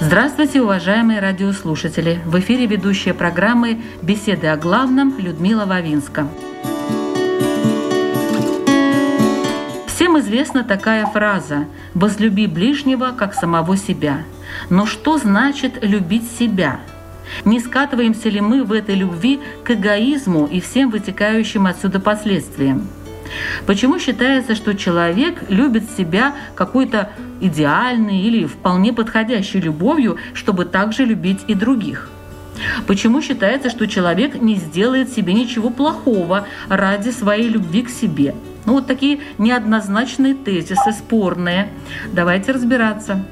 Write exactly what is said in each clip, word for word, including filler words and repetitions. Здравствуйте, уважаемые радиослушатели! В эфире ведущая программы «Беседы о главном» Людмила Вавинская. Всем известна такая фраза «Возлюби ближнего, как самого себя». Но что значит «любить себя»? Не скатываемся ли мы в этой любви к эгоизму и всем вытекающим отсюда последствиям? Почему считается, что человек любит себя какой-то идеальной или вполне подходящей любовью, чтобы также любить и других? Почему считается, что человек не сделает себе ничего плохого ради своей любви к себе? Ну вот такие неоднозначные тезисы, спорные. Давайте разбираться.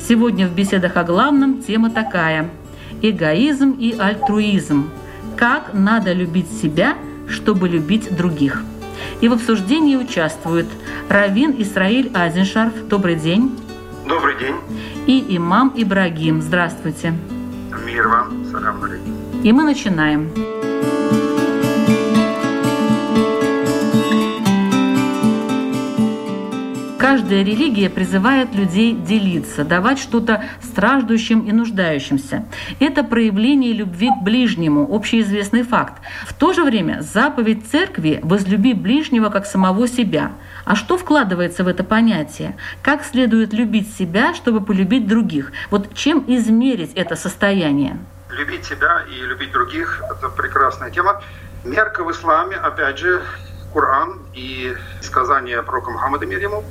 Сегодня в «Беседах о главном» тема такая – эгоизм и альтруизм. Как надо любить себя, чтобы любить других? И в обсуждении участвуют раввин Исраэль Айзеншарф. Добрый день. Добрый день. И имам Ибрагим. Здравствуйте. Мир вам. Салам алейкум. И мы начинаем. Каждая религия призывает людей делиться, давать что-то страждущим и нуждающимся. Это проявление любви к ближнему, общеизвестный факт. В то же время заповедь церкви «возлюби ближнего, как самого себя». А что вкладывается в это понятие? Как следует любить себя, чтобы полюбить других? Вот чем измерить это состояние? Любить себя и любить других – это прекрасная тема. Мерка в исламе, опять же, Куран и сказания пророка Мухаммада, мир ему.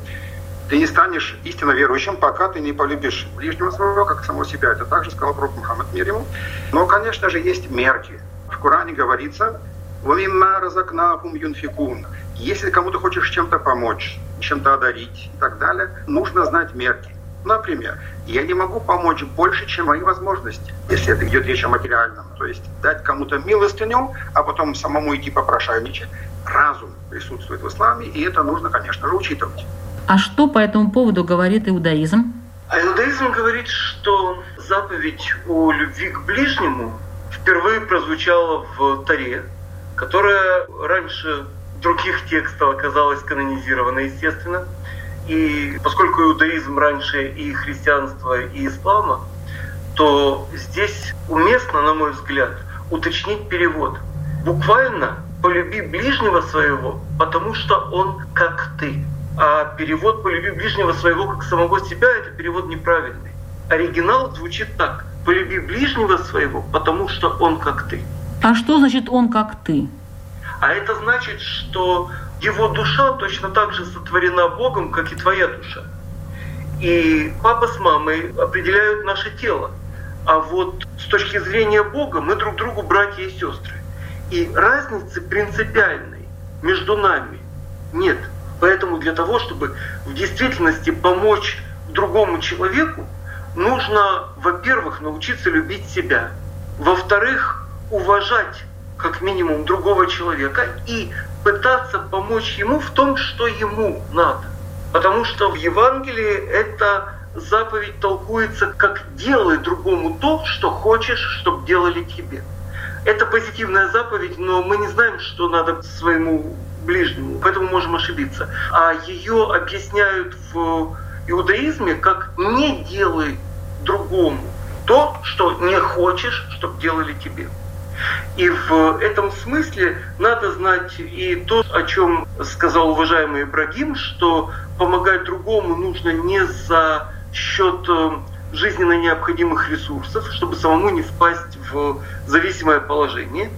Ты не станешь истинно верующим, пока ты не полюбишь ближнего своего, как самого себя. Это также сказал пророк Мухаммад, мир ему. Но, конечно же, есть мерки. В Коране говорится: «Вамимма разакнахум юнфикун». Если кому-то хочешь чем-то помочь, чем-то одарить и так далее, нужно знать мерки. Например, я не могу помочь больше, чем мои возможности, если это идет речь о материальном. То есть дать кому-то милостыню, а потом самому идти попрошайничать. Разум присутствует в исламе, и это нужно, конечно же, учитывать. А что по этому поводу говорит иудаизм? А иудаизм говорит, что заповедь о любви к ближнему впервые прозвучала в Торе, которая раньше других текстов оказалась канонизирована, естественно. И поскольку иудаизм раньше и христианства, и ислама, то здесь уместно, на мой взгляд, уточнить перевод. Буквально «полюби ближнего своего, потому что он как ты». А перевод «полюби ближнего своего, как самого себя» — это перевод неправильный. Оригинал звучит так: «полюби ближнего своего, потому что он как ты». А что значит «он как ты»? А это значит, что его душа точно так же сотворена Богом, как и твоя душа. И папа с мамой определяют наше тело. А вот с точки зрения Бога мы друг другу братья и сестры. И разницы принципиальной между нами нет. Поэтому для того, чтобы в действительности помочь другому человеку, нужно, во-первых, научиться любить себя. Во-вторых, уважать как минимум другого человека и пытаться помочь ему в том, что ему надо. Потому что в Евангелии эта заповедь толкуется как «делай другому то, что хочешь, чтобы делали тебе». Это позитивная заповедь, но мы не знаем, что надо своему ближнему, поэтому можем ошибиться. А ее объясняют в иудаизме как «не делай другому то, что не хочешь, чтобы делали тебе». И в этом смысле надо знать и то, о чем сказал уважаемый Ибрагим, что помогать другому нужно не за счет жизненно необходимых ресурсов, чтобы самому не впасть в зависимое положение.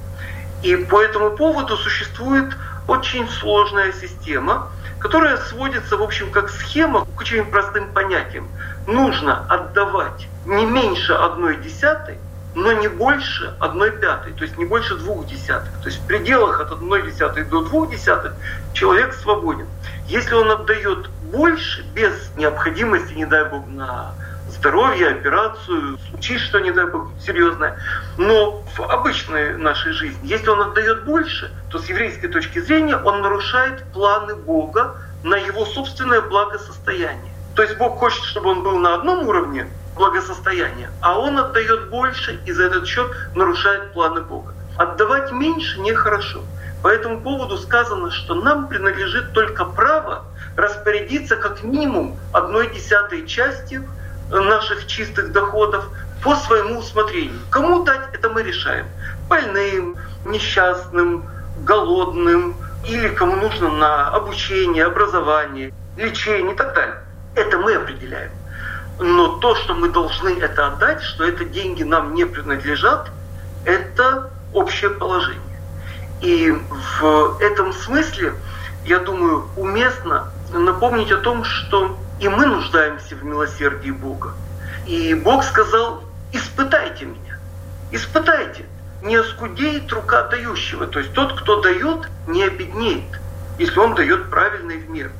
И по этому поводу существует очень сложная система, которая сводится, в общем, как схема к очень простым понятиям. Нужно отдавать не меньше одной десятой, но не больше одной пятой, то есть не больше двух десятых. То есть в пределах от одной десятой до двух десятых человек свободен. Если он отдает больше, без необходимости, не дай бог, на здоровье, операцию, случись что, не дай бог, серьезное. Но в обычной нашей жизни, если он отдает больше, то с еврейской точки зрения он нарушает планы Бога на его собственное благосостояние. То есть Бог хочет, чтобы он был на одном уровне благосостояния, а он отдает больше и за этот счет нарушает планы Бога. Отдавать меньше нехорошо. По этому поводу сказано, что нам принадлежит только право распорядиться как минимум одной десятой частью наших чистых доходов по своему усмотрению. Кому дать, это мы решаем. Больным, несчастным, голодным, или кому нужно на обучение, образование, лечение и так далее. Это мы определяем. Но то, что мы должны это отдать, что это деньги нам не принадлежат, это общее положение. И в этом смысле, я думаю, уместно напомнить о том, что и мы нуждаемся в милосердии Бога. И Бог сказал: испытайте меня, испытайте. Не оскудеет рука дающего. То есть тот, кто дает, не обеднеет, если он дает правильно и в меру.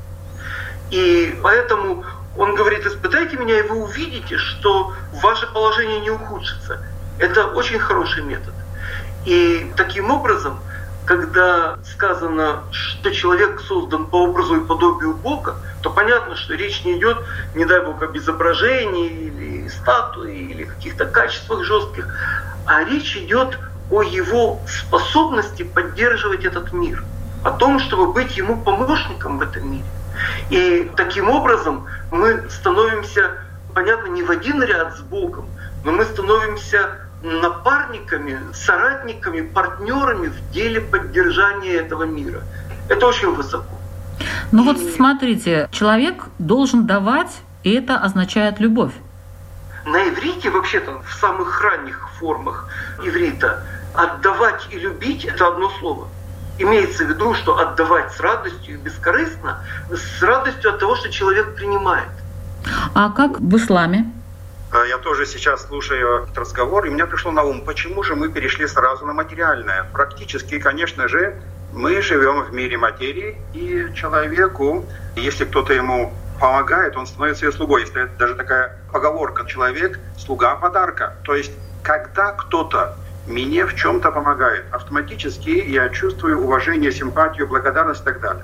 И поэтому он говорит: испытайте меня, и вы увидите, что ваше положение не ухудшится. Это очень хороший метод. И таким образом, когда сказано, что человек создан по образу и подобию Бога, то понятно, что речь не идет, не дай Бог, об изображении или статуе, или каких-то качествах жестких, а речь идет о его способности поддерживать этот мир, о том, чтобы быть ему помощником в этом мире. И таким образом мы становимся, понятно, не в один ряд с Богом, но мы становимся напарниками, соратниками, партнерами в деле поддержания этого мира. Это очень высоко. Ну и... вот смотрите, человек должен давать, и это означает любовь. На иврите, вообще-то, в самых ранних формах иврита, отдавать и любить — это одно слово. Имеется в виду, что отдавать с радостью и бескорыстно, с радостью от того, что человек принимает. А как в исламе? Я тоже сейчас слушаю этот разговор, и мне пришло на ум, почему же мы перешли сразу на материальное. Практически, конечно же, мы живем в мире материи, и человеку, если кто-то ему помогает, он становится ее слугой. Если даже такая поговорка: человек — слуга подарка. То есть, когда кто-то мне в чем-то помогает, автоматически я чувствую уважение, симпатию, благодарность и так далее.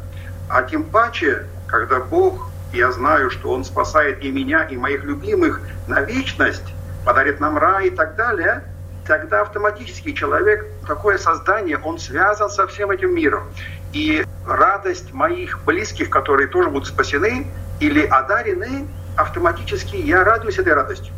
А тем паче, когда Бог, я знаю, что Он спасает и меня, и моих любимых на вечность, подарит нам рай и так далее, тогда автоматически человек, такое создание, он связан со всем этим миром. И радость моих близких, которые тоже будут спасены или одарены, автоматически я радуюсь этой радостью.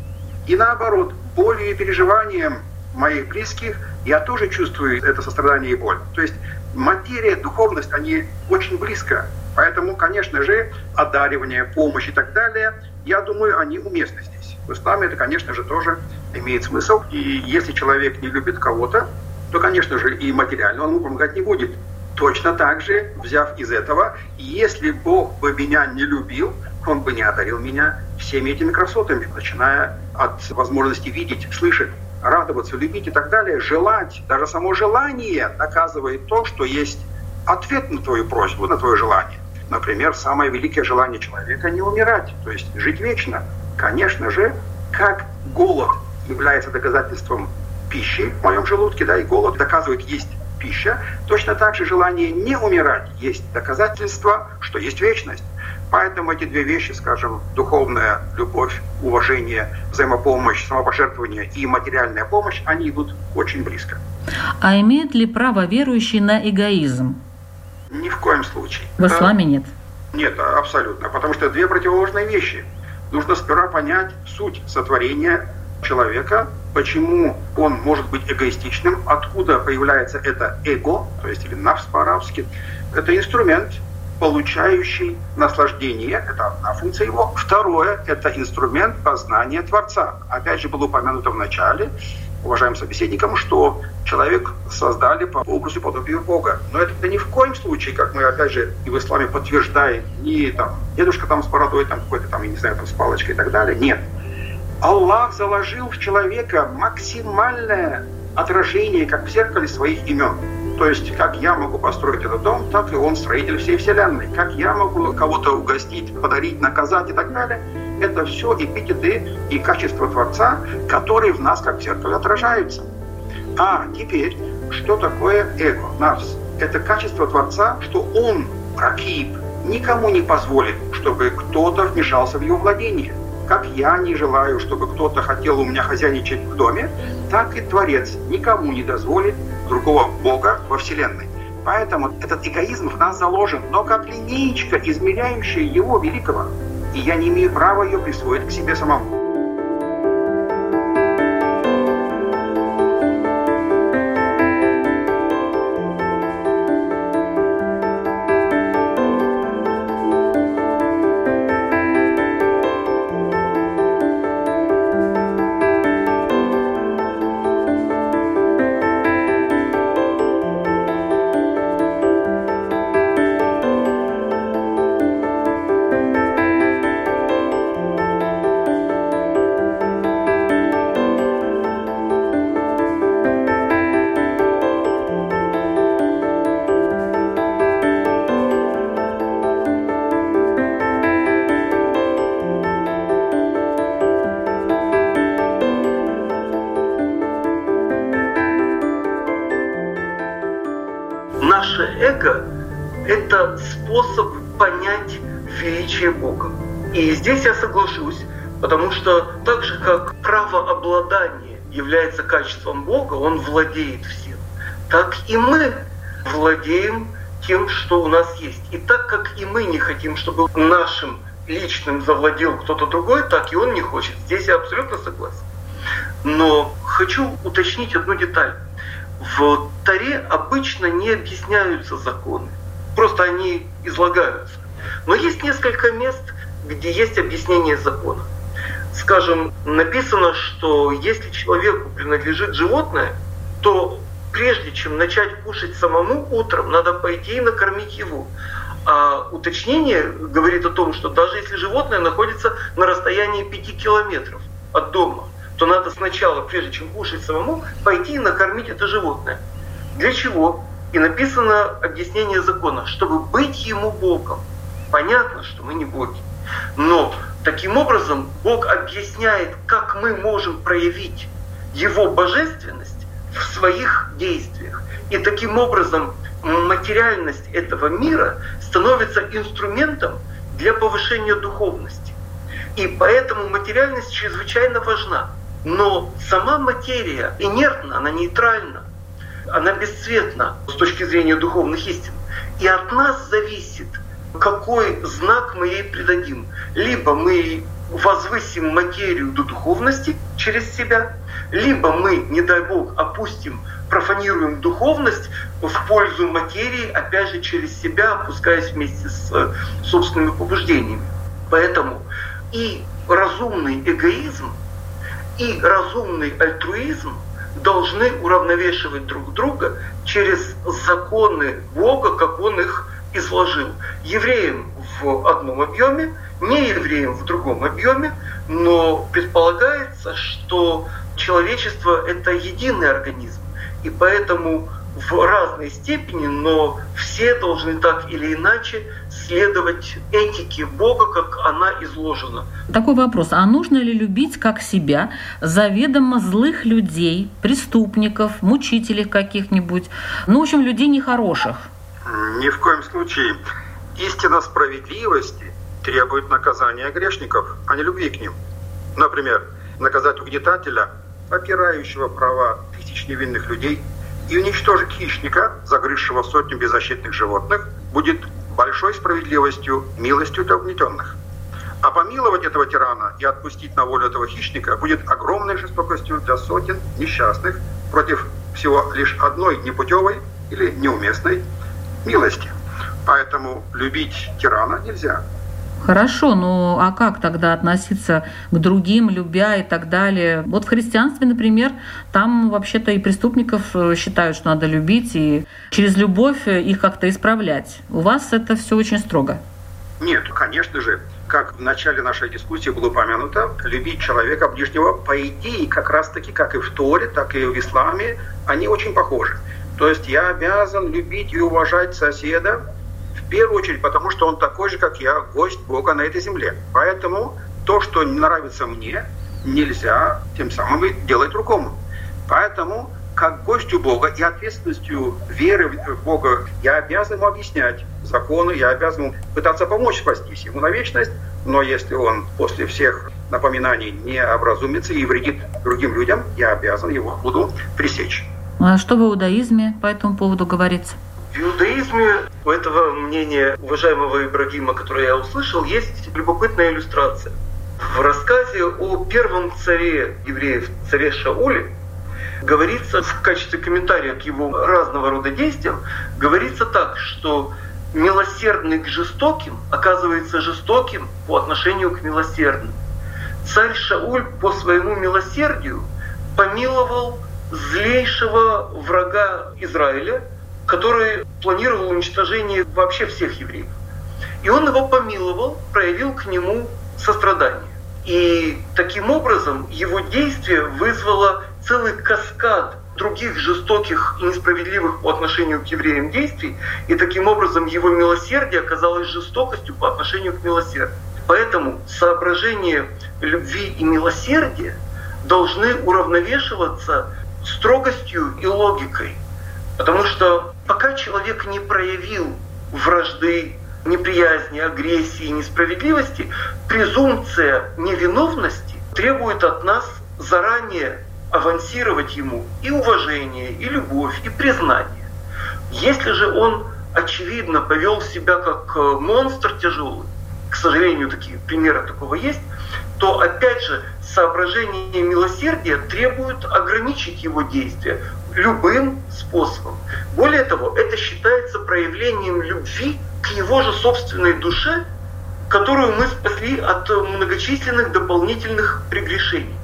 И наоборот, болью и переживанием моих близких я тоже чувствую это сострадание и боль. То есть материя, духовность, они очень близко. Поэтому, конечно же, одаривание, помощь и так далее, я думаю, они уместны здесь. В исламе это, конечно же, тоже имеет смысл. И если человек не любит кого-то, то, конечно же, и материально он ему помогать не будет. Точно так же, взяв из этого, если Бог бы меня не любил, Он бы не одарил меня всеми этими красотами, начиная от возможности видеть, слышать, радоваться, любить и так далее, желать. Даже само желание доказывает то, что есть ответ на твою просьбу, на твое желание. Например, самое великое желание человека — не умирать, то есть жить вечно. Конечно же, как голод является доказательством пищи в моем желудке, да, и голод доказывает, есть пища, точно так же желание не умирать есть доказательство, что есть вечность. Поэтому эти две вещи, скажем, духовная любовь, уважение, взаимопомощь, самопожертвование и материальная помощь, они идут очень близко. А имеет ли право верующий на эгоизм? Ни в коем случае. В исламе нет? Нет, абсолютно. Потому что две противоположные вещи. Нужно сперва понять суть сотворения человека, почему он может быть эгоистичным, откуда появляется это эго, то есть или нафс по-арабски. Это инструмент, получающий наслаждение, это одна функция его. Второе — это инструмент познания Творца. Опять же, было упомянуто в начале уважаемым собеседником, что человек создали по образу и подобию Бога. Но это ни в коем случае, как мы опять же и в исламе подтверждаем, не там дедушка там с бородой, там какой-то там, я не знаю, там с палочкой и так далее. Нет. Аллах заложил в человека максимальное отражение, как в зеркале, своих имен. То есть, как я могу построить этот дом, так и он строитель всей вселенной. Как я могу кого-то угостить, подарить, наказать и так далее. Это все эпитеты и качества Творца, которые в нас, как в зеркале, отражаются. А теперь, что такое эго, нас? Это качество Творца, что он, ракиб, никому не позволит, чтобы кто-то вмешался в его владение. Как я не желаю, чтобы кто-то хотел у меня хозяйничать в доме, так и Творец никому не дозволит другого Бога во Вселенной. Поэтому этот эгоизм в нас заложен, но как линеечка, измеряющая его великого. И я не имею права ее присвоить к себе самому. Это способ понять величие Бога. И здесь я соглашусь, потому что так же, как правообладание является качеством Бога, Он владеет всем, так и мы владеем тем, что у нас есть. И так как и мы не хотим, чтобы нашим личным завладел кто-то другой, так и Он не хочет. Здесь я абсолютно согласен. Но хочу уточнить одну деталь. В Торе обычно не объясняются законы. Просто они излагаются. Но есть несколько мест, где есть объяснение закона. Скажем, написано, что если человеку принадлежит животное, то прежде чем начать кушать самому утром, надо пойти и накормить его. А уточнение говорит о том, что даже если животное находится на расстоянии пяти километров от дома, то надо сначала, прежде чем кушать самому, пойти и накормить это животное. Для чего? И написано объяснение закона, чтобы быть ему Богом. Понятно, что мы не боги. Но таким образом Бог объясняет, как мы можем проявить его божественность в своих действиях. И таким образом материальность этого мира становится инструментом для повышения духовности. И поэтому материальность чрезвычайно важна. Но сама материя инертна, она нейтральна. Она бесцветна с точки зрения духовных истин. И от нас зависит, какой знак мы ей придадим. Либо мы возвысим материю до духовности через себя, либо мы, не дай Бог, опустим, профанируем духовность в пользу материи, опять же, через себя, опускаясь вместе с собственными побуждениями. Поэтому и разумный эгоизм, и разумный альтруизм должны уравновешивать друг друга через законы Бога, как Он их изложил. Евреям в одном объеме, не евреям в другом объеме, но предполагается, что человечество — это единый организм, и поэтому в разной степени, но все должны так или иначе следовать этике Бога, как она изложена. Такой вопрос. А нужно ли любить, как себя, заведомо злых людей, преступников, мучителей каких-нибудь, ну, в общем, людей нехороших? Ни в коем случае. Истина справедливости требует наказания грешников, а не любви к ним. Например, наказать угнетателя, попирающего права тысяч невинных людей, и уничтожить хищника, загрызшего сотню беззащитных животных, будет большой справедливостью, милостью для угнетенных. А помиловать этого тирана и отпустить на волю этого хищника будет огромной жестокостью для сотен несчастных против всего лишь одной непутевой или неуместной милости. Поэтому любить тирана нельзя. Хорошо, но а как тогда относиться к другим, любя и так далее? Вот в христианстве, например, там вообще-то и преступников считают, что надо любить, и через любовь их как-то исправлять. У вас это все очень строго? Нет, конечно же, как в начале нашей дискуссии было упомянуто, любить человека ближнего, по идее, как раз-таки, как и в Торе, так и в исламе, они очень похожи. То есть я обязан любить и уважать соседа в первую очередь, потому что он такой же, как я, гость Бога на этой земле. Поэтому то, что не нравится мне, нельзя тем самым делать другому. Поэтому как гостью Бога и ответственностью веры в Бога я обязан ему объяснять законы, я обязан ему пытаться помочь спастись ему на вечность, но если он после всех напоминаний не образумится и вредит другим людям, я обязан его буду пресечь. А что в иудаизме по этому поводу говорится? В иудаизме у этого мнения уважаемого Ибрагима, которое я услышал, есть любопытная иллюстрация. В рассказе о первом царе евреев, царе Шауле, говорится в качестве комментария к его разного рода действиям, говорится так, что милосердный к жестоким оказывается жестоким по отношению к милосердным. Царь Шауль по своему милосердию помиловал злейшего врага Израиля, который планировал уничтожение вообще всех евреев. И он его помиловал, проявил к нему сострадание. И таким образом его действие вызвало целый каскад других жестоких и несправедливых по отношению к евреям действий, и таким образом его милосердие оказалось жестокостью по отношению к милосердию. Поэтому соображения любви и милосердия должны уравновешиваться строгостью и логикой. Потому что пока человек не проявил вражды, неприязни, агрессии, несправедливости, презумпция невиновности требует от нас заранее авансировать ему и уважение, и любовь, и признание. Если же он, очевидно, повел себя как монстр тяжелый, к сожалению, такие примеры такого есть, то, опять же, соображение милосердия требует ограничить его действия любым способом. Более того, это считается проявлением любви к его же собственной душе, которую мы спасли от многочисленных дополнительных прегрешений.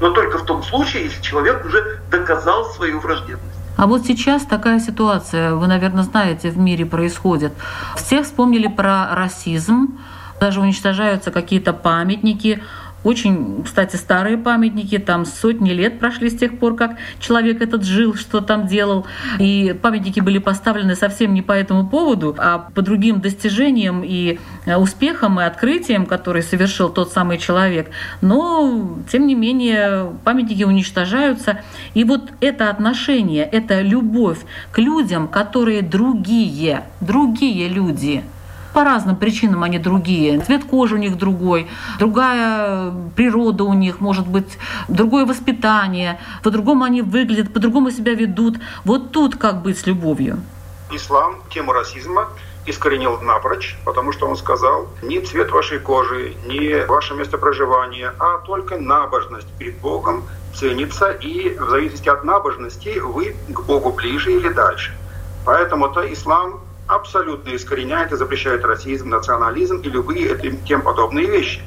Но только в том случае, если человек уже доказал свою враждебность. А вот сейчас такая ситуация, вы, наверное, знаете, в мире происходит. Все вспомнили про расизм, даже уничтожаются какие-то памятники. Очень, кстати, старые памятники, там сотни лет прошли с тех пор, как человек этот жил, что там делал. И памятники были поставлены совсем не по этому поводу, а по другим достижениям и успехам, и открытиям, которые совершил тот самый человек. Но, тем не менее, памятники уничтожаются. И вот это отношение, это любовь к людям, которые другие, другие люди. По разным причинам они другие. Цвет кожи у них другой, другая природа у них, может быть, другое воспитание, по-другому они выглядят, по-другому себя ведут. Вот тут как быть с любовью? Ислам тему расизма искоренил напрочь, потому что он сказал, не цвет вашей кожи, не ваше место проживания, а только набожность перед Богом ценится, и в зависимости от набожности вы к Богу ближе или дальше. Поэтому-то ислам абсолютно искореняет и запрещает расизм, национализм и любые тем подобные вещи.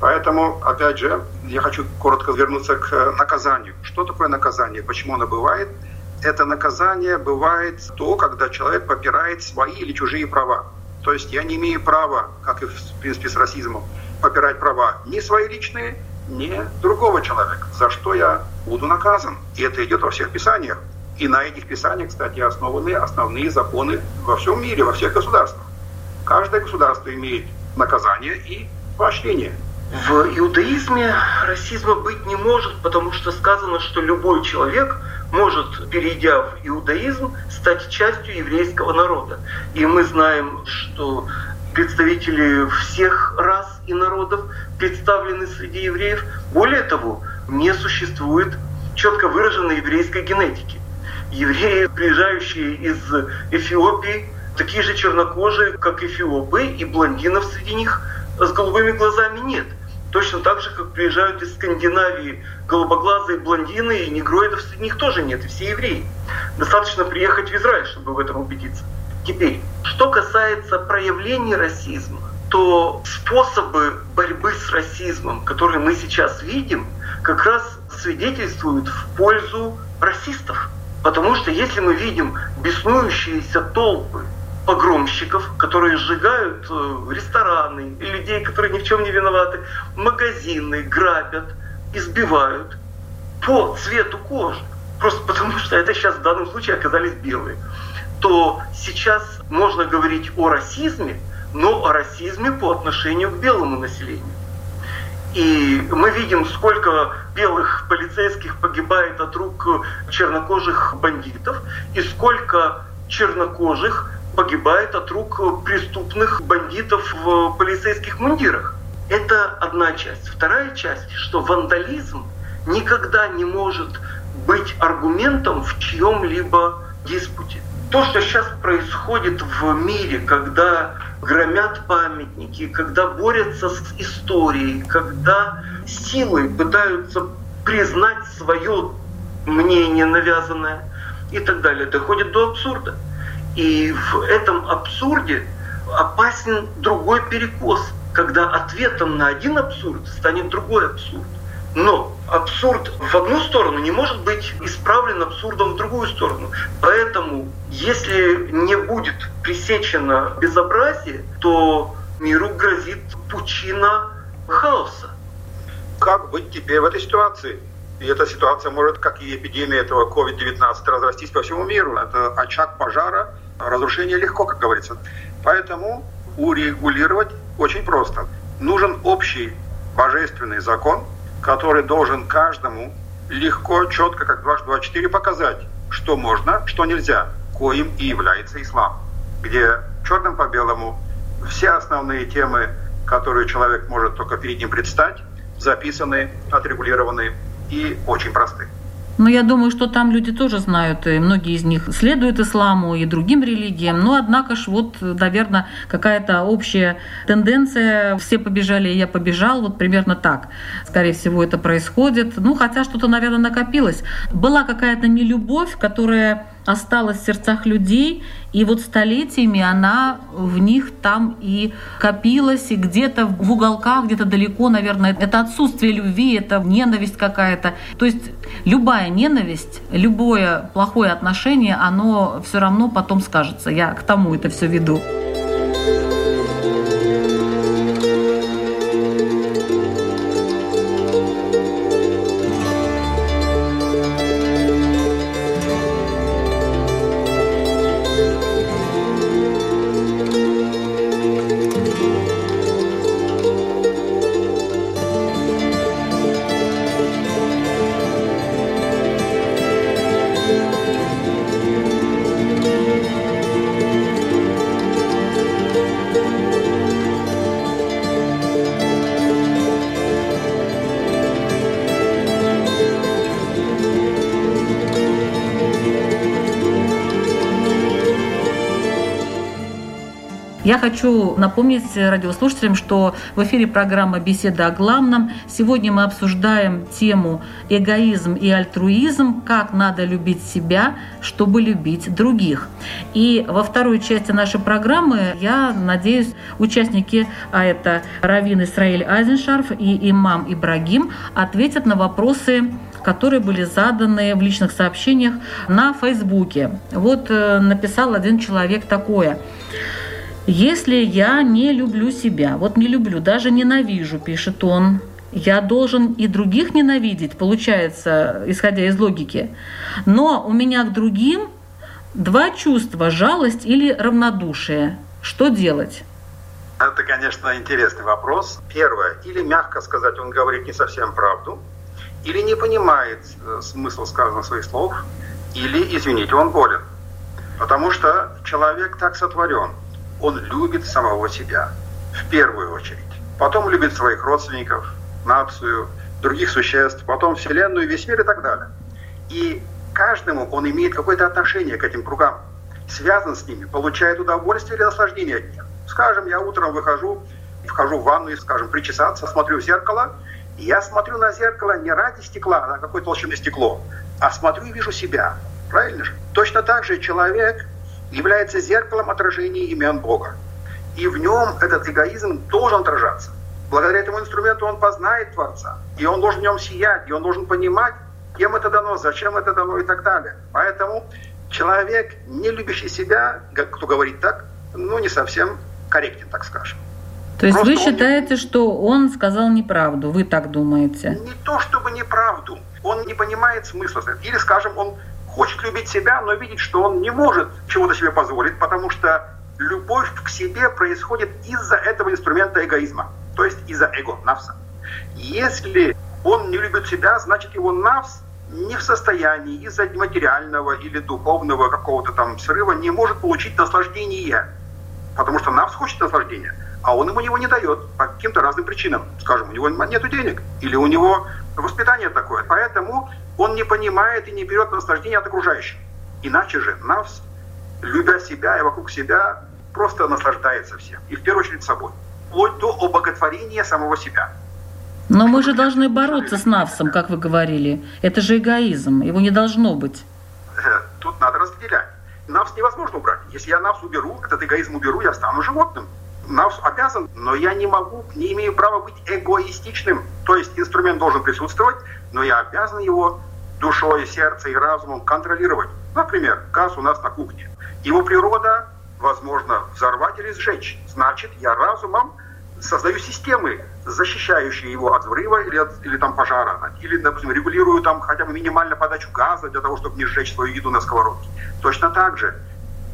Поэтому, опять же, я хочу коротко вернуться к наказанию. Что такое наказание? Почему оно бывает? Это наказание бывает то, когда человек попирает свои или чужие права. То есть я не имею права, как и в принципе с расизмом, попирать права ни свои личные, ни другого человека, за что я буду наказан. И это идет во всех писаниях. И на этих писаниях, кстати, основаны основные законы во всем мире, во всех государствах. Каждое государство имеет наказание и поощрение. В иудаизме расизма быть не может, потому что сказано, что любой человек может, перейдя в иудаизм, стать частью еврейского народа. И мы знаем, что представители всех рас и народов представлены среди евреев. Более того, не существует четко выраженной еврейской генетики. Евреи, приезжающие из Эфиопии, такие же чернокожие, как эфиопы, и блондинов среди них с голубыми глазами нет. Точно так же, как приезжают из Скандинавии голубоглазые блондины, и негроидов среди них тоже нет, и все евреи. Достаточно приехать в Израиль, чтобы в этом убедиться. Теперь, что касается проявлений расизма, то способы борьбы с расизмом, которые мы сейчас видим, как раз свидетельствуют в пользу расистов. Потому что если мы видим беснующиеся толпы погромщиков, которые сжигают рестораны, людей, которые ни в чем не виноваты, магазины грабят, избивают по цвету кожи, просто потому, что это сейчас в данном случае оказались белые, то сейчас можно говорить о расизме, но о расизме по отношению к белому населению. И мы видим, сколько белых полицейских погибает от рук чернокожих бандитов, и сколько чернокожих погибает от рук преступных бандитов в полицейских мундирах. Это одна часть. Вторая часть, что вандализм никогда не может быть аргументом в чьем-либо диспуте. То, что сейчас происходит в мире, когда громят памятники, когда борются с историей, когда силой пытаются признать свое мнение навязанное и так далее, доходит до абсурда. И в этом абсурде опасен другой перекос, когда ответом на один абсурд станет другой абсурд. Но абсурд в одну сторону не может быть исправлен абсурдом в другую сторону. Поэтому, если не будет пресечено безобразие, то миру грозит пучина хаоса. Как быть теперь в этой ситуации? И эта ситуация может, как и эпидемия этого ковид девятнадцать, разрастись по всему миру. Это очаг пожара, разрушение легко, как говорится. Поэтому урегулировать очень просто. Нужен общий божественный закон, который должен каждому легко, четко, как дважды два четыре, показать, что можно, что нельзя, коим и является ислам, где черным по белому все основные темы, которые человек может только перед ним предстать, записаны, отрегулированы и очень просты. Но я думаю, что там люди тоже знают, и многие из них следуют исламу и другим религиям. Но однако ж вот, наверное, какая-то общая тенденция. Все побежали, и я побежал. Вот примерно так, скорее всего, это происходит. Ну, хотя что-то, наверное, накопилось. Была какая-то нелюбовь, которая осталась в сердцах людей, и вот столетиями она в них там и копилась, и где-то в уголках, где-то далеко, наверное, это отсутствие любви, это ненависть какая-то. То есть любая ненависть, любое плохое отношение, оно все равно потом скажется. Я к тому это все веду. Я хочу напомнить радиослушателям, что в эфире программа «Беседа о главном». Сегодня мы обсуждаем тему «Эгоизм и альтруизм. Как надо любить себя, чтобы любить других». И во второй части нашей программы, я надеюсь, участники, а это раввин Исраэль Айзеншарф и имам Ибрагим, ответят на вопросы, которые были заданы в личных сообщениях на Фейсбуке. Вот написал один человек такое. «Если я не люблю себя, вот не люблю, даже ненавижу, — пишет он, — я должен и других ненавидеть, получается, исходя из логики. Но у меня к другим два чувства — жалость или равнодушие. Что делать?» Это, конечно, интересный вопрос. Первое. Или, мягко сказать, он говорит не совсем правду, или не понимает смысл сказанных своих слов, или, извините, он болен. Потому что человек так сотворен. Он любит самого себя, в первую очередь. Потом любит своих родственников, нацию, других существ, потом Вселенную, весь мир и так далее. И каждому он имеет какое-то отношение к этим кругам, связан с ними, получает удовольствие или наслаждение от них. Скажем, я утром выхожу, вхожу в ванну, скажем, причесаться, смотрю в зеркало. И я смотрю на зеркало не ради стекла, на какой толщины стекло, а смотрю и вижу себя. Правильно же? Точно так же человек является зеркалом отражения имен Бога. И в нем этот эгоизм должен отражаться. Благодаря этому инструменту он познает Творца, и он должен в нем сиять, и он должен понимать, кем это дано, зачем это дано и так далее. Поэтому человек, не любящий себя, как кто говорит так, ну не совсем корректен, так скажем. То есть просто вы считаете, он... что он сказал неправду, вы так думаете? Не то чтобы неправду, он не понимает смысла. Или, скажем, он хочет любить себя, но видит, что он не может чего-то себе позволить, потому что любовь к себе происходит из-за этого инструмента эгоизма, то есть из-за эго, нафса. Если он не любит себя, значит его нафс не в состоянии из-за материального или духовного какого-то там срыва не может получить наслаждение, потому что нафс хочет наслаждения, а он ему его не дает по каким-то разным причинам. Скажем, у него нет денег или у него воспитание такое, поэтому он не понимает и не берет наслаждение от окружающих. Иначе же нафс, любя себя и вокруг себя, просто наслаждается всем. И в первую очередь собой. Вплоть до обоготворения самого себя. Но мы же должны бороться с нафсом, как вы говорили. Это же эгоизм. Его не должно быть. Тут надо разделять. Нафс невозможно убрать. Если я нафс уберу, этот эгоизм уберу, я стану животным. Нафс обязан, но я не могу, не имею права быть эгоистичным. То есть инструмент должен присутствовать, но я обязан его душой, сердцем и разумом контролировать. Например, газ у нас на кухне. Его природа, возможно, взорвать или сжечь. Значит, я разумом создаю системы, защищающие его от взрыва или, от, или там, пожара. Или, допустим, регулирую там, хотя бы минимально подачу газа для того, чтобы не сжечь свою еду на сковородке. Точно так же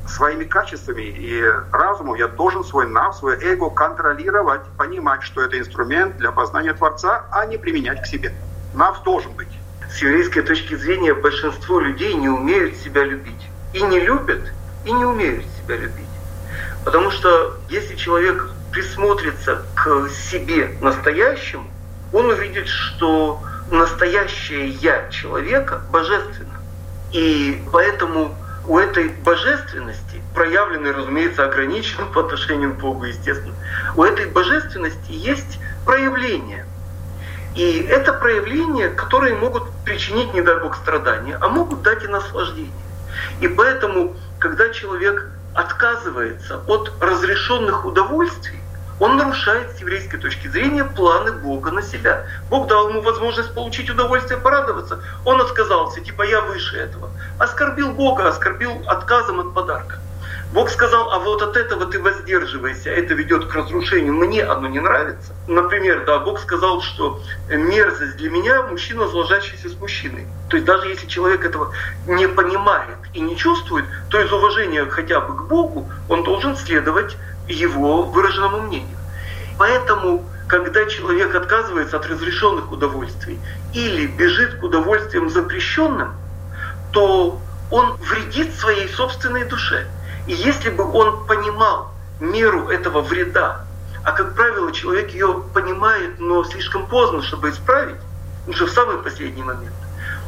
своими качествами и разумом я должен свой нав, свое эго контролировать, понимать, что это инструмент для познания Творца, а не применять к себе. Нав должен быть. С еврейской точки зрения большинство людей не умеют себя любить. И не любят, и не умеют себя любить. Потому что если человек присмотрится к себе настоящему, он увидит, что настоящее «я» человека божественно. И поэтому у этой божественности, проявленной, разумеется, ограниченно по отношению к Богу, естественно, у этой божественности есть проявление. И это проявления, которые могут причинить, не дай Бог, страдания, а могут дать и наслаждение. И поэтому, когда человек отказывается от разрешенных удовольствий, он нарушает с еврейской точки зрения планы Бога на себя. Бог дал ему возможность получить удовольствие, порадоваться. Он отказался, типа я выше этого. Оскорбил Бога, оскорбил отказом от подарка. Бог сказал, а вот от этого ты воздерживайся, это ведет к разрушению, мне оно не нравится. Например, да, Бог сказал, что мерзость для меня мужчина, сложащийся с мужчиной. То есть даже если человек этого не понимает и не чувствует, то из уважения хотя бы к Богу он должен следовать его выраженному мнению. Поэтому, когда человек отказывается от разрешенных удовольствий или бежит к удовольствиям запрещенным, то он вредит своей собственной душе. И если бы он понимал меру этого вреда, а, как правило, человек ее понимает, но слишком поздно, чтобы исправить, уже в самый последний момент.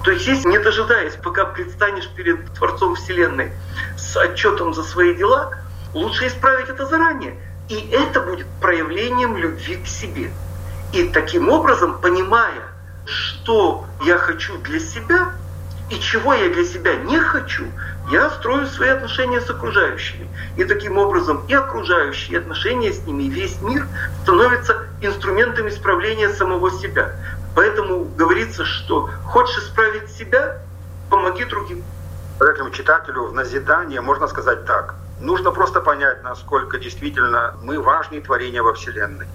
То есть, если не дожидаясь, пока предстанешь перед Творцом Вселенной с отчетом за свои дела, лучше исправить это заранее. И это будет проявлением любви к себе. И таким образом, понимая, что я хочу для себя и чего я для себя не хочу, я строю свои отношения с окружающими. И таким образом и окружающие, и отношения с ними, и весь мир становятся инструментом исправления самого себя. Поэтому говорится, что хочешь исправить себя, помоги другим. Поэтому читателю в назидание можно сказать так. Нужно просто понять, насколько действительно мы важные творения во Вселенной.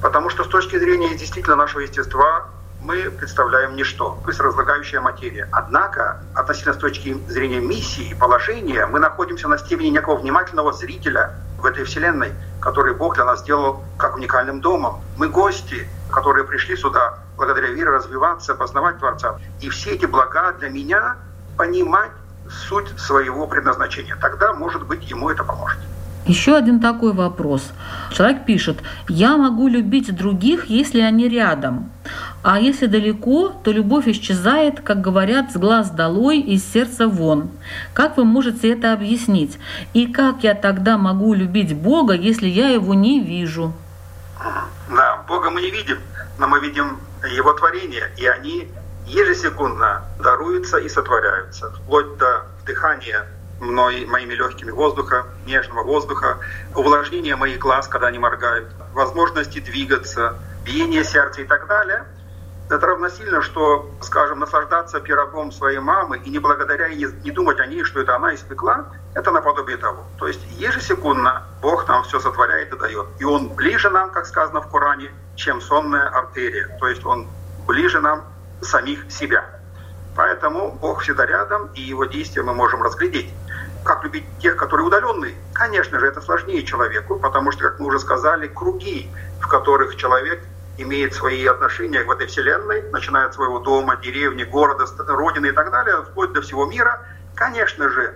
Потому что с точки зрения действительно нашего естества, мы представляем ничто, то есть разлагающая материя. Однако, относительно с точки зрения миссии и положения, мы находимся на степени некого внимательного зрителя в этой Вселенной, который Бог для нас сделал как уникальным домом. Мы гости, которые пришли сюда благодаря вере развиваться, познавать Творца. И все эти блага для меня понимать суть своего предназначения. Тогда, может быть, ему это поможет. Еще один такой вопрос. Человек пишет, я могу любить других, если они рядом. А если далеко, то любовь исчезает, как говорят, с глаз долой и с сердца вон. Как вы можете это объяснить? И как я тогда могу любить Бога, если я его не вижу? Да, Бога мы не видим, но мы видим его творения, и они ежесекундно даруются и сотворяются, вплоть до дыхания мной, моими легкими воздуха, нежного воздуха, увлажнения моих глаз, когда они моргают, возможности двигаться, биение сердца и так далее. Это равносильно, что, скажем, наслаждаться пирогом своей мамы и не благодаря ей, не думать о ней, что это она испекла, это наподобие того. То есть ежесекундно Бог нам все сотворяет и дает. И Он ближе нам, как сказано в Коране, чем сонная артерия. То есть Он ближе нам самих себя. Поэтому Бог всегда рядом, и его действия мы можем разглядеть. Как любить тех, которые удаленные? Конечно же, это сложнее человеку, потому что, как мы уже сказали, круги, в которых человек имеет свои отношения в этой вселенной, начиная от своего дома, деревни, города, родины и так далее, вплоть до всего мира. Конечно же,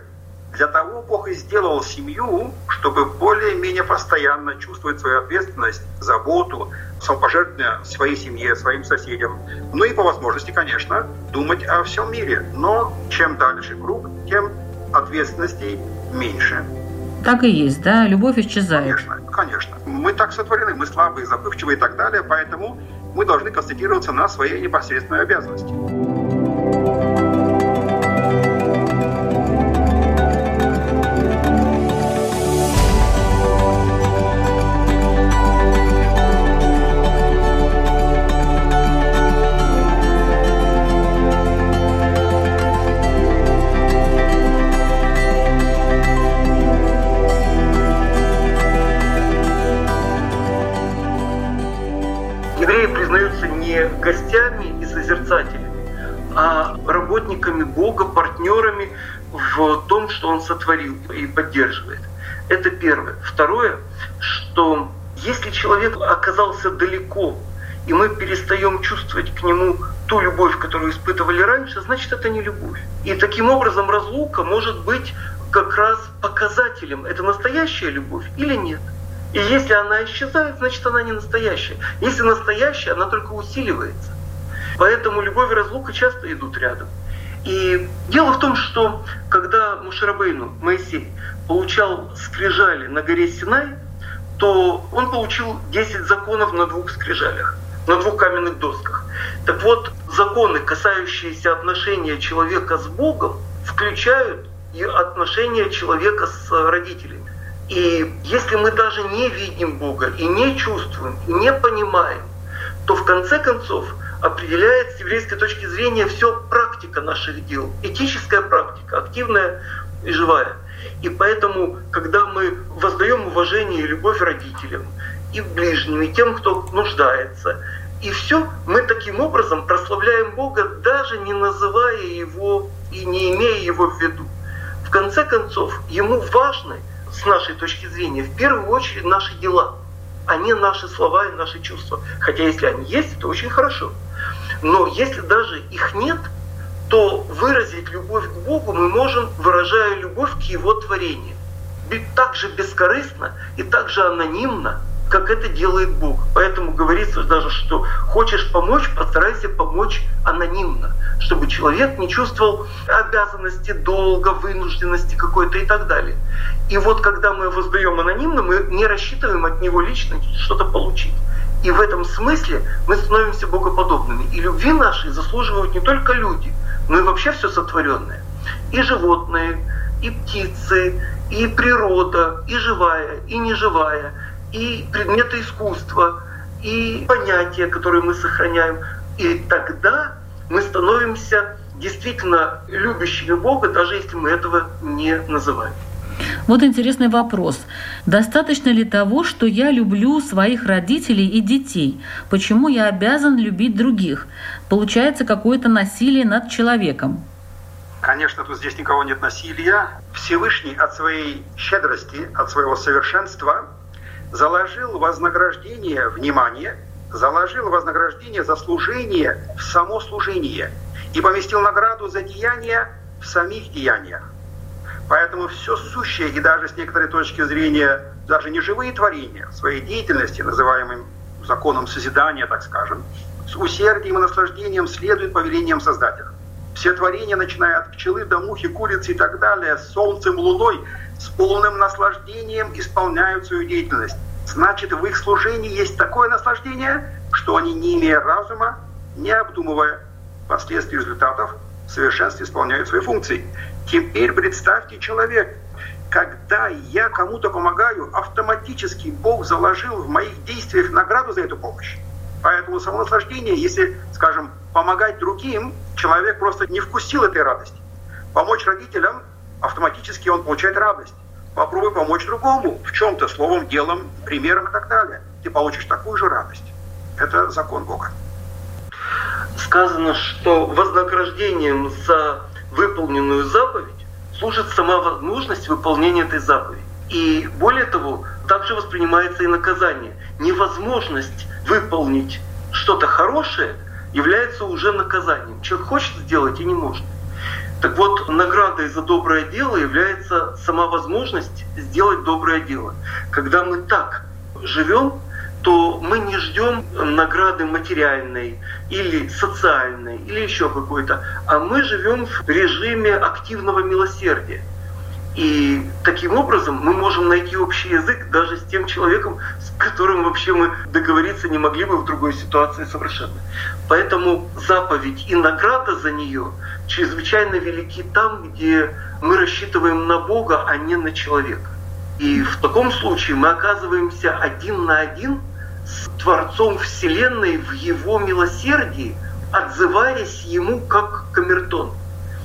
для того Бог и сделал семью, чтобы более-менее постоянно чувствовать свою ответственность, заботу, самопожертвование своей семье, своим соседям. Ну и по возможности, конечно, думать о всем мире. Но чем дальше круг, тем ответственностей меньше. Так и есть, да? Любовь исчезает. Конечно, конечно. Мы так сотворены, мы слабые, забывчивые и так далее, поэтому мы должны концентрироваться на своей непосредственной обязанности. Гостями и созерцателями, а работниками Бога, партнерами в том, что Он сотворил и поддерживает. Это первое. Второе, что если человек оказался далеко, и мы перестаем чувствовать к нему ту любовь, которую испытывали раньше, значит, это не любовь. И таким образом разлука может быть как раз показателем, это настоящая любовь или нет. И если она исчезает, значит, она не настоящая. Если настоящая, она только усиливается. Поэтому любовь и разлука часто идут рядом. И дело в том, что когда Моше Рабейну, Моисей, получал скрижали на горе Синай, то он получил десять законов на двух скрижалях, на двух каменных досках. Так вот, законы, касающиеся отношения человека с Богом, включают и отношения человека с родителями. И если мы даже не видим Бога, и не чувствуем, и не понимаем, то в конце концов определяет с еврейской точки зрения все практика наших дел, этическая практика, активная и живая. И поэтому, когда мы воздаем уважение и любовь родителям, и ближним, и тем, кто нуждается, и все, мы таким образом прославляем Бога, даже не называя Его и не имея Его в виду. В конце концов, Ему важно, с нашей точки зрения, в первую очередь наши дела, а не наши слова и наши чувства. Хотя если они есть, это очень хорошо. Но если даже их нет, то выразить любовь к Богу мы можем, выражая любовь к Его творению. Так же бескорыстно и так же анонимно, как это делает Бог. Поэтому говорится даже, что хочешь помочь, постарайся помочь анонимно, чтобы человек не чувствовал обязанности, долга, вынужденности какой-то и так далее. И вот когда мы воздаем анонимно, мы не рассчитываем от него лично что-то получить. И в этом смысле мы становимся богоподобными. И любви нашей заслуживают не только люди, но и вообще все сотворенное. И животные, и птицы, и природа, и живая, и неживая, и предметы искусства, и понятия, которые мы сохраняем. И тогда мы становимся действительно любящими Бога, даже если мы этого не называем. Вот интересный вопрос. Достаточно ли того, что я люблю своих родителей и детей? Почему я обязан любить других? Получается какое-то насилие над человеком. Конечно, тут здесь никого нет насилия. Всевышний от своей щедрости, от своего совершенства заложил вознаграждение, внимание, заложил вознаграждение за служение в само служение и поместил награду за деяния в самих деяниях. Поэтому все сущее и даже с некоторой точки зрения даже неживые творения в своей деятельности, называемым законом созидания, так скажем, с усердием и наслаждением следует повелениям Создателя. Все творения, начиная от пчелы до мухи, курицы и так далее, с солнцем, луной, с полным наслаждением исполняют свою деятельность. Значит, в их служении есть такое наслаждение, что они, не имея разума, не обдумывая последствий результатов, в совершенстве исполняют свои функции. Теперь представьте человек, когда я кому-то помогаю, автоматически Бог заложил в моих действиях награду за эту помощь. Поэтому само наслаждение, если, скажем, помогать другим, человек просто не вкусил этой радости. Помочь родителям, автоматически он получает радость. Попробуй помочь другому в чем-то, словом, делом, примером и так далее. Ты получишь такую же радость. Это закон Бога. сказано, что вознаграждением за выполненную заповедь служит сама возможность выполнения этой заповеди. И более того, также воспринимается и наказание. Невозможность выполнить что-то хорошее является уже наказанием. Человек хочет сделать и не может. Так вот, наградой за доброе дело является сама возможность сделать доброе дело. Когда мы так живем, то мы не ждем награды материальной или социальной, или еще какой-то, а мы живем в режиме активного милосердия. И таким образом мы можем найти общий язык даже с тем человеком, с которым вообще мы договориться не могли бы в другой ситуации совершенно. Поэтому заповедь и награда за нее чрезвычайно велики там, где мы рассчитываем на Бога, а не на человека. И в таком случае мы оказываемся один на один с Творцом Вселенной в Его милосердии, отзываясь Ему как камертон.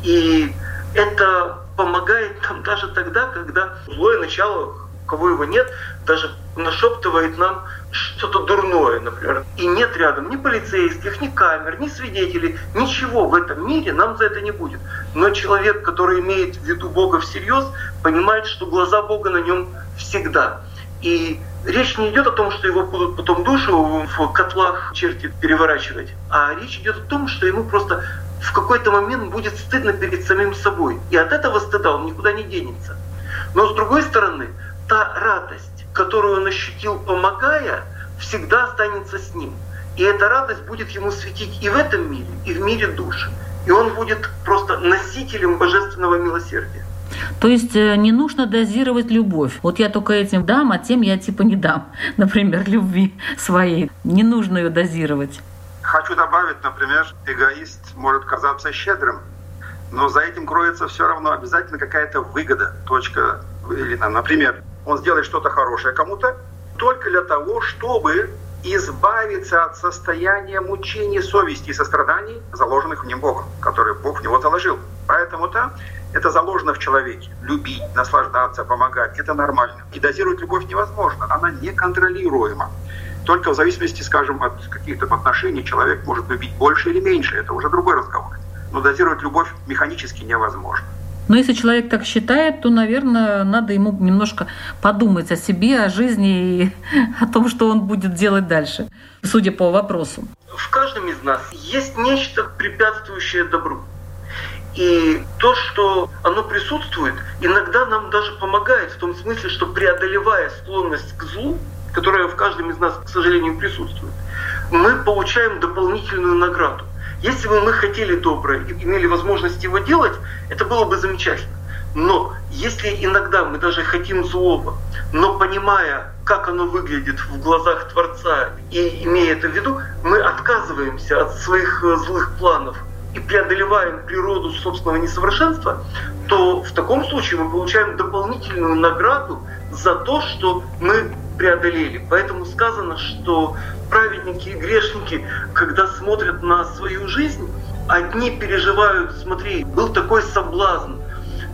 И это помогает нам даже тогда, когда злое начало, у кого его нет, даже нашептывает нам что-то дурное, например. И нет рядом ни полицейских, ни камер, ни свидетелей, ничего в этом мире нам за это не будет. Но человек, который имеет в виду Бога всерьез, понимает, что глаза Бога на нем всегда. И речь не идет о том, что его будут потом душу в котлах черти переворачивать, а речь идет о том, что ему просто в какой-то момент будет стыдно перед самим собой. И от этого стыда он никуда не денется. Но с другой стороны, та радость, которую он ощутил, помогая, всегда останется с ним. И эта радость будет ему светить и в этом мире, и в мире души. И он будет просто носителем божественного милосердия. То есть не нужно дозировать любовь. Вот я только этим дам, а тем я типа не дам. Например, любви своей. Не нужно ее дозировать. Хочу добавить, например, эгоист может казаться щедрым, но за этим кроется все равно обязательно какая-то выгода. Точка. Или, например, он сделает что-то хорошее кому-то только для того, чтобы избавиться от состояния мучений совести и состраданий, заложенных в нем Богом, которые Бог в него заложил. Поэтому-то это заложено в человеке. Любить, наслаждаться, помогать — это нормально. И дозировать любовь невозможно, она неконтролируема. Только в зависимости, скажем, от каких-то отношений человек может любить больше или меньше. Это уже другой разговор. Но дозировать любовь механически невозможно. Но если человек так считает, то, наверное, надо ему немножко подумать о себе, о жизни и о том, что он будет делать дальше, судя по вопросу. В каждом из нас есть нечто, препятствующее добру. И то, что оно присутствует, иногда нам даже помогает в том смысле, что, преодолевая склонность к злу, которая в каждом из нас, к сожалению, присутствует, мы получаем дополнительную награду. Если бы мы хотели доброе и имели возможность его делать, это было бы замечательно. Но если иногда мы даже хотим злого, но понимая, как оно выглядит в глазах Творца и имея это в виду, мы отказываемся от своих злых планов и преодолеваем природу собственного несовершенства, то в таком случае мы получаем дополнительную награду за то, что мы преодолели. Поэтому сказано, что праведники и грешники, когда смотрят на свою жизнь, одни переживают: смотри, был такой соблазн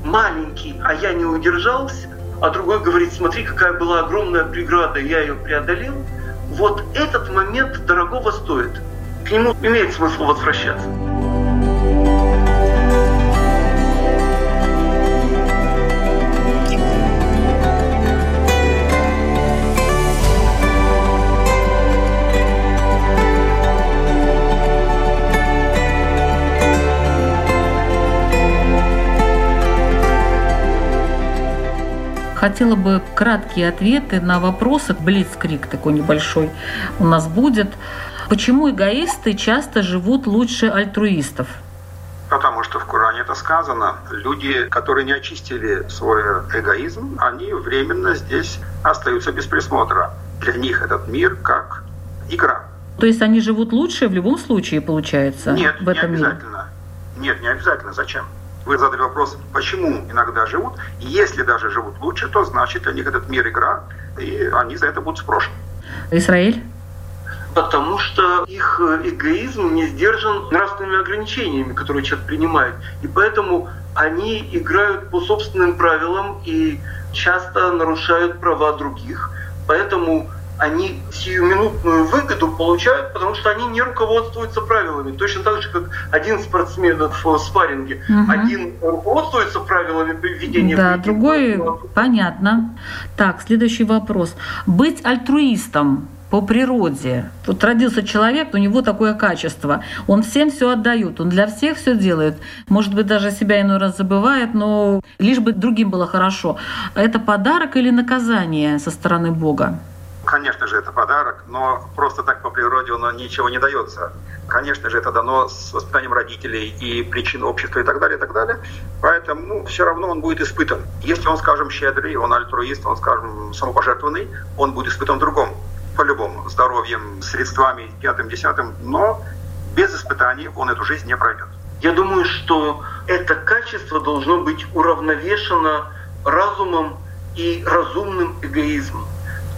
маленький, а я не удержался, а другой говорит: смотри, какая была огромная преграда, я ее преодолел. Вот этот момент дорогого стоит. К нему имеет смысл возвращаться. Хотела бы краткие ответы на вопросы. Блицкриг такой небольшой у нас будет. Почему эгоисты часто живут лучше альтруистов? Потому что в Коране это сказано. Люди, которые не очистили свой эгоизм, они временно здесь остаются без присмотра. Для них этот мир как игра. То есть они живут лучше в любом случае, получается? Нет, в этом не обязательно. Мире? Нет, не обязательно. Зачем? Вы задали вопрос, почему иногда живут, и если даже живут лучше, то значит, для них этот мир игра, и они за это будут спрошены. Исраэль? Потому что их эгоизм не сдержан нравственными ограничениями, которые человек принимает, и поэтому они играют по собственным правилам и часто нарушают права других, поэтому они сиюминутную выгоду получают, потому что они не руководствуются правилами. Точно так же, как один спортсмен в спарринге. Угу. Один руководствуется правилами поведения. Да, другой... Понятно. Так, следующий вопрос. Быть альтруистом по природе. Тут родился человек, у него такое качество. Он всем все отдает, он для всех все делает. Может быть, даже себя иной раз забывает, но лишь бы другим было хорошо. Это подарок или наказание со стороны Бога? Конечно же, это подарок, но просто так по природе оно ничего не дается. Конечно же, это дано с воспитанием родителей и причин общества и так далее, и так далее. Поэтому ну, все равно он будет испытан. Если он, скажем, щедрый, он альтруист, он, скажем, самопожертвованный, он будет испытан в другом. По-любому, здоровьем, средствами, пятым, десятым, но без испытаний он эту жизнь не пройдет. Я думаю, что это качество должно быть уравновешено разумом и разумным эгоизмом.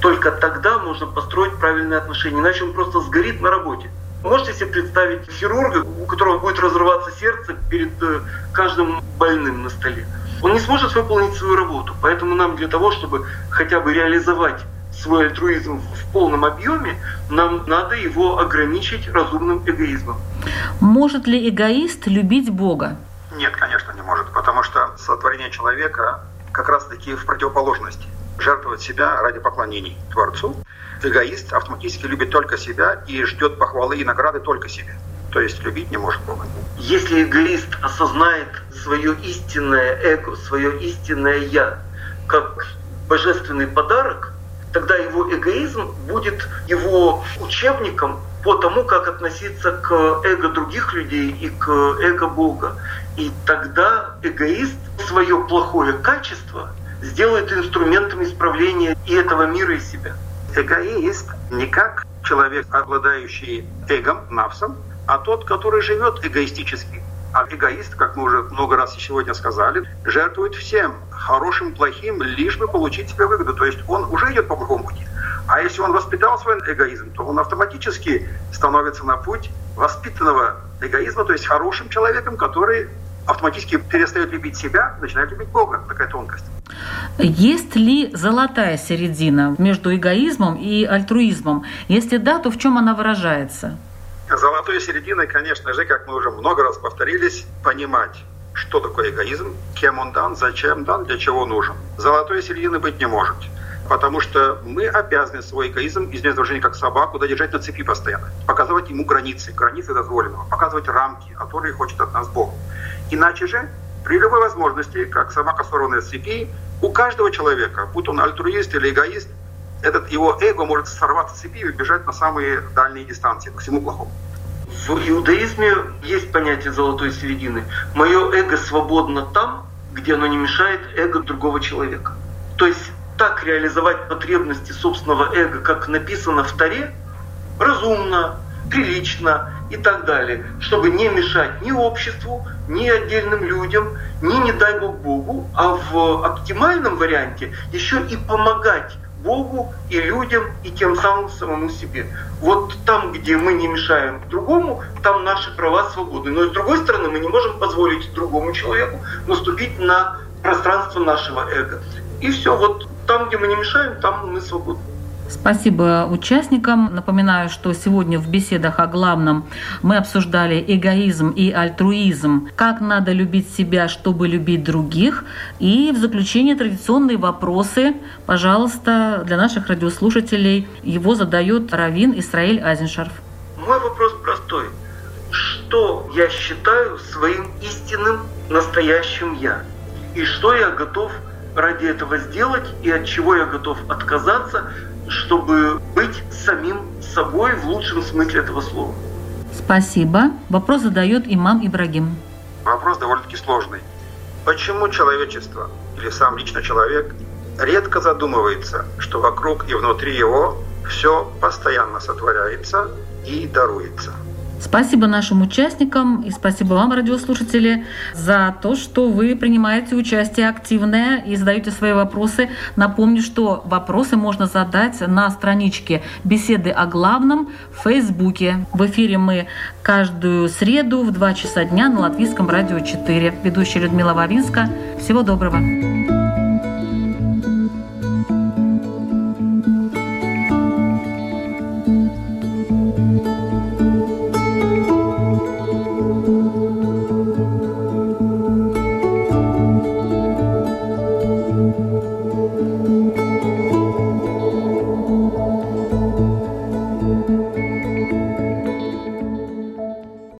Только тогда можно построить правильные отношения, иначе он просто сгорит на работе. Можете себе представить хирурга, у которого будет разрываться сердце перед каждым больным на столе? Он не сможет выполнить свою работу, поэтому нам для того, чтобы хотя бы реализовать свой альтруизм в полном объеме, нам надо его ограничить разумным эгоизмом. Может ли эгоист любить Бога? Нет, конечно, не может, потому что сотворение человека как раз-таки в противоположности. Жертвовать себя ради поклонений Творцу. Эгоист автоматически любит только себя и ждет похвалы и награды только себе. То есть любить не может Бога. Если эгоист осознает свое истинное эго, свое истинное «я» как божественный подарок, тогда его эгоизм будет его учебником по тому, как относиться к эго других людей и к эго Бога. И тогда эгоист свое плохое качество сделает инструментом исправления и этого мира, и себя. Эгоист не как человек, обладающий эгом, нафсом, а тот, который живет эгоистически. А эгоист, как мы уже много раз сегодня сказали, жертвует всем, хорошим, плохим, лишь бы получить себе выгоду. То есть он уже идет по плохому пути. А если он воспитал свой эгоизм, то он автоматически становится на путь воспитанного эгоизма, то есть хорошим человеком, который автоматически перестает любить себя, начинает любить Бога. Такая тонкость. Есть ли золотая середина между эгоизмом и альтруизмом? Если да, то в чем она выражается? Золотой серединой, конечно же, как мы уже много раз повторились, понимать, что такое эгоизм, кем он дан, зачем дан, для чего нужен. Золотой середины быть не может, потому что мы обязаны свой эгоизм, известное выражение, как собаку, да, держать на цепи постоянно, показывать ему границы, границы дозволенного, показывать рамки, которые хочет от нас Бог. Иначе же, при любой возможности, как собака, сорванная с цепи, у каждого человека, будь он альтруист или эгоист, этот его эго может сорваться с цепи и убежать на самые дальние дистанции, ко всему плохому. В иудаизме есть понятие золотой середины. Мое эго свободно там, где оно не мешает эго другого человека. То есть так реализовать потребности собственного эго, как написано в Торе, разумно, прилично и так далее, чтобы не мешать ни обществу, ни отдельным людям, ни, не дай бог, Богу, а в оптимальном варианте еще и помогать Богу и людям, и тем самым самому себе. Вот там, где мы не мешаем другому, там наши права свободны. Но с другой стороны, мы не можем позволить другому человеку наступить на пространство нашего эго. И все, вот там, где мы не мешаем, там мы свободны. Спасибо участникам. Напоминаю, что сегодня в беседах о главном мы обсуждали эгоизм и альтруизм, как надо любить себя, чтобы любить других. И в заключение традиционные вопросы, пожалуйста, для наших радиослушателей. Его задает раввин Исраэль Айзеншарф. Мой вопрос простой. Что я считаю своим истинным, настоящим «я»? И что я готов ради этого сделать, и от чего я готов отказаться, чтобы быть самим собой в лучшем смысле этого слова. Спасибо. Вопрос задает имам Ибрагим. Вопрос довольно-таки сложный. Почему человечество, или сам лично человек, редко задумывается, что вокруг и внутри его все постоянно сотворяется и даруется? Спасибо нашим участникам и спасибо вам, радиослушатели, за то, что вы принимаете участие активное и задаете свои вопросы. Напомню, что вопросы можно задать на страничке «Беседы о главном» в Фейсбуке. В эфире мы каждую среду в два часа дня на Латвийском радио четыре. Ведущая Людмила Вавинская. Всего доброго.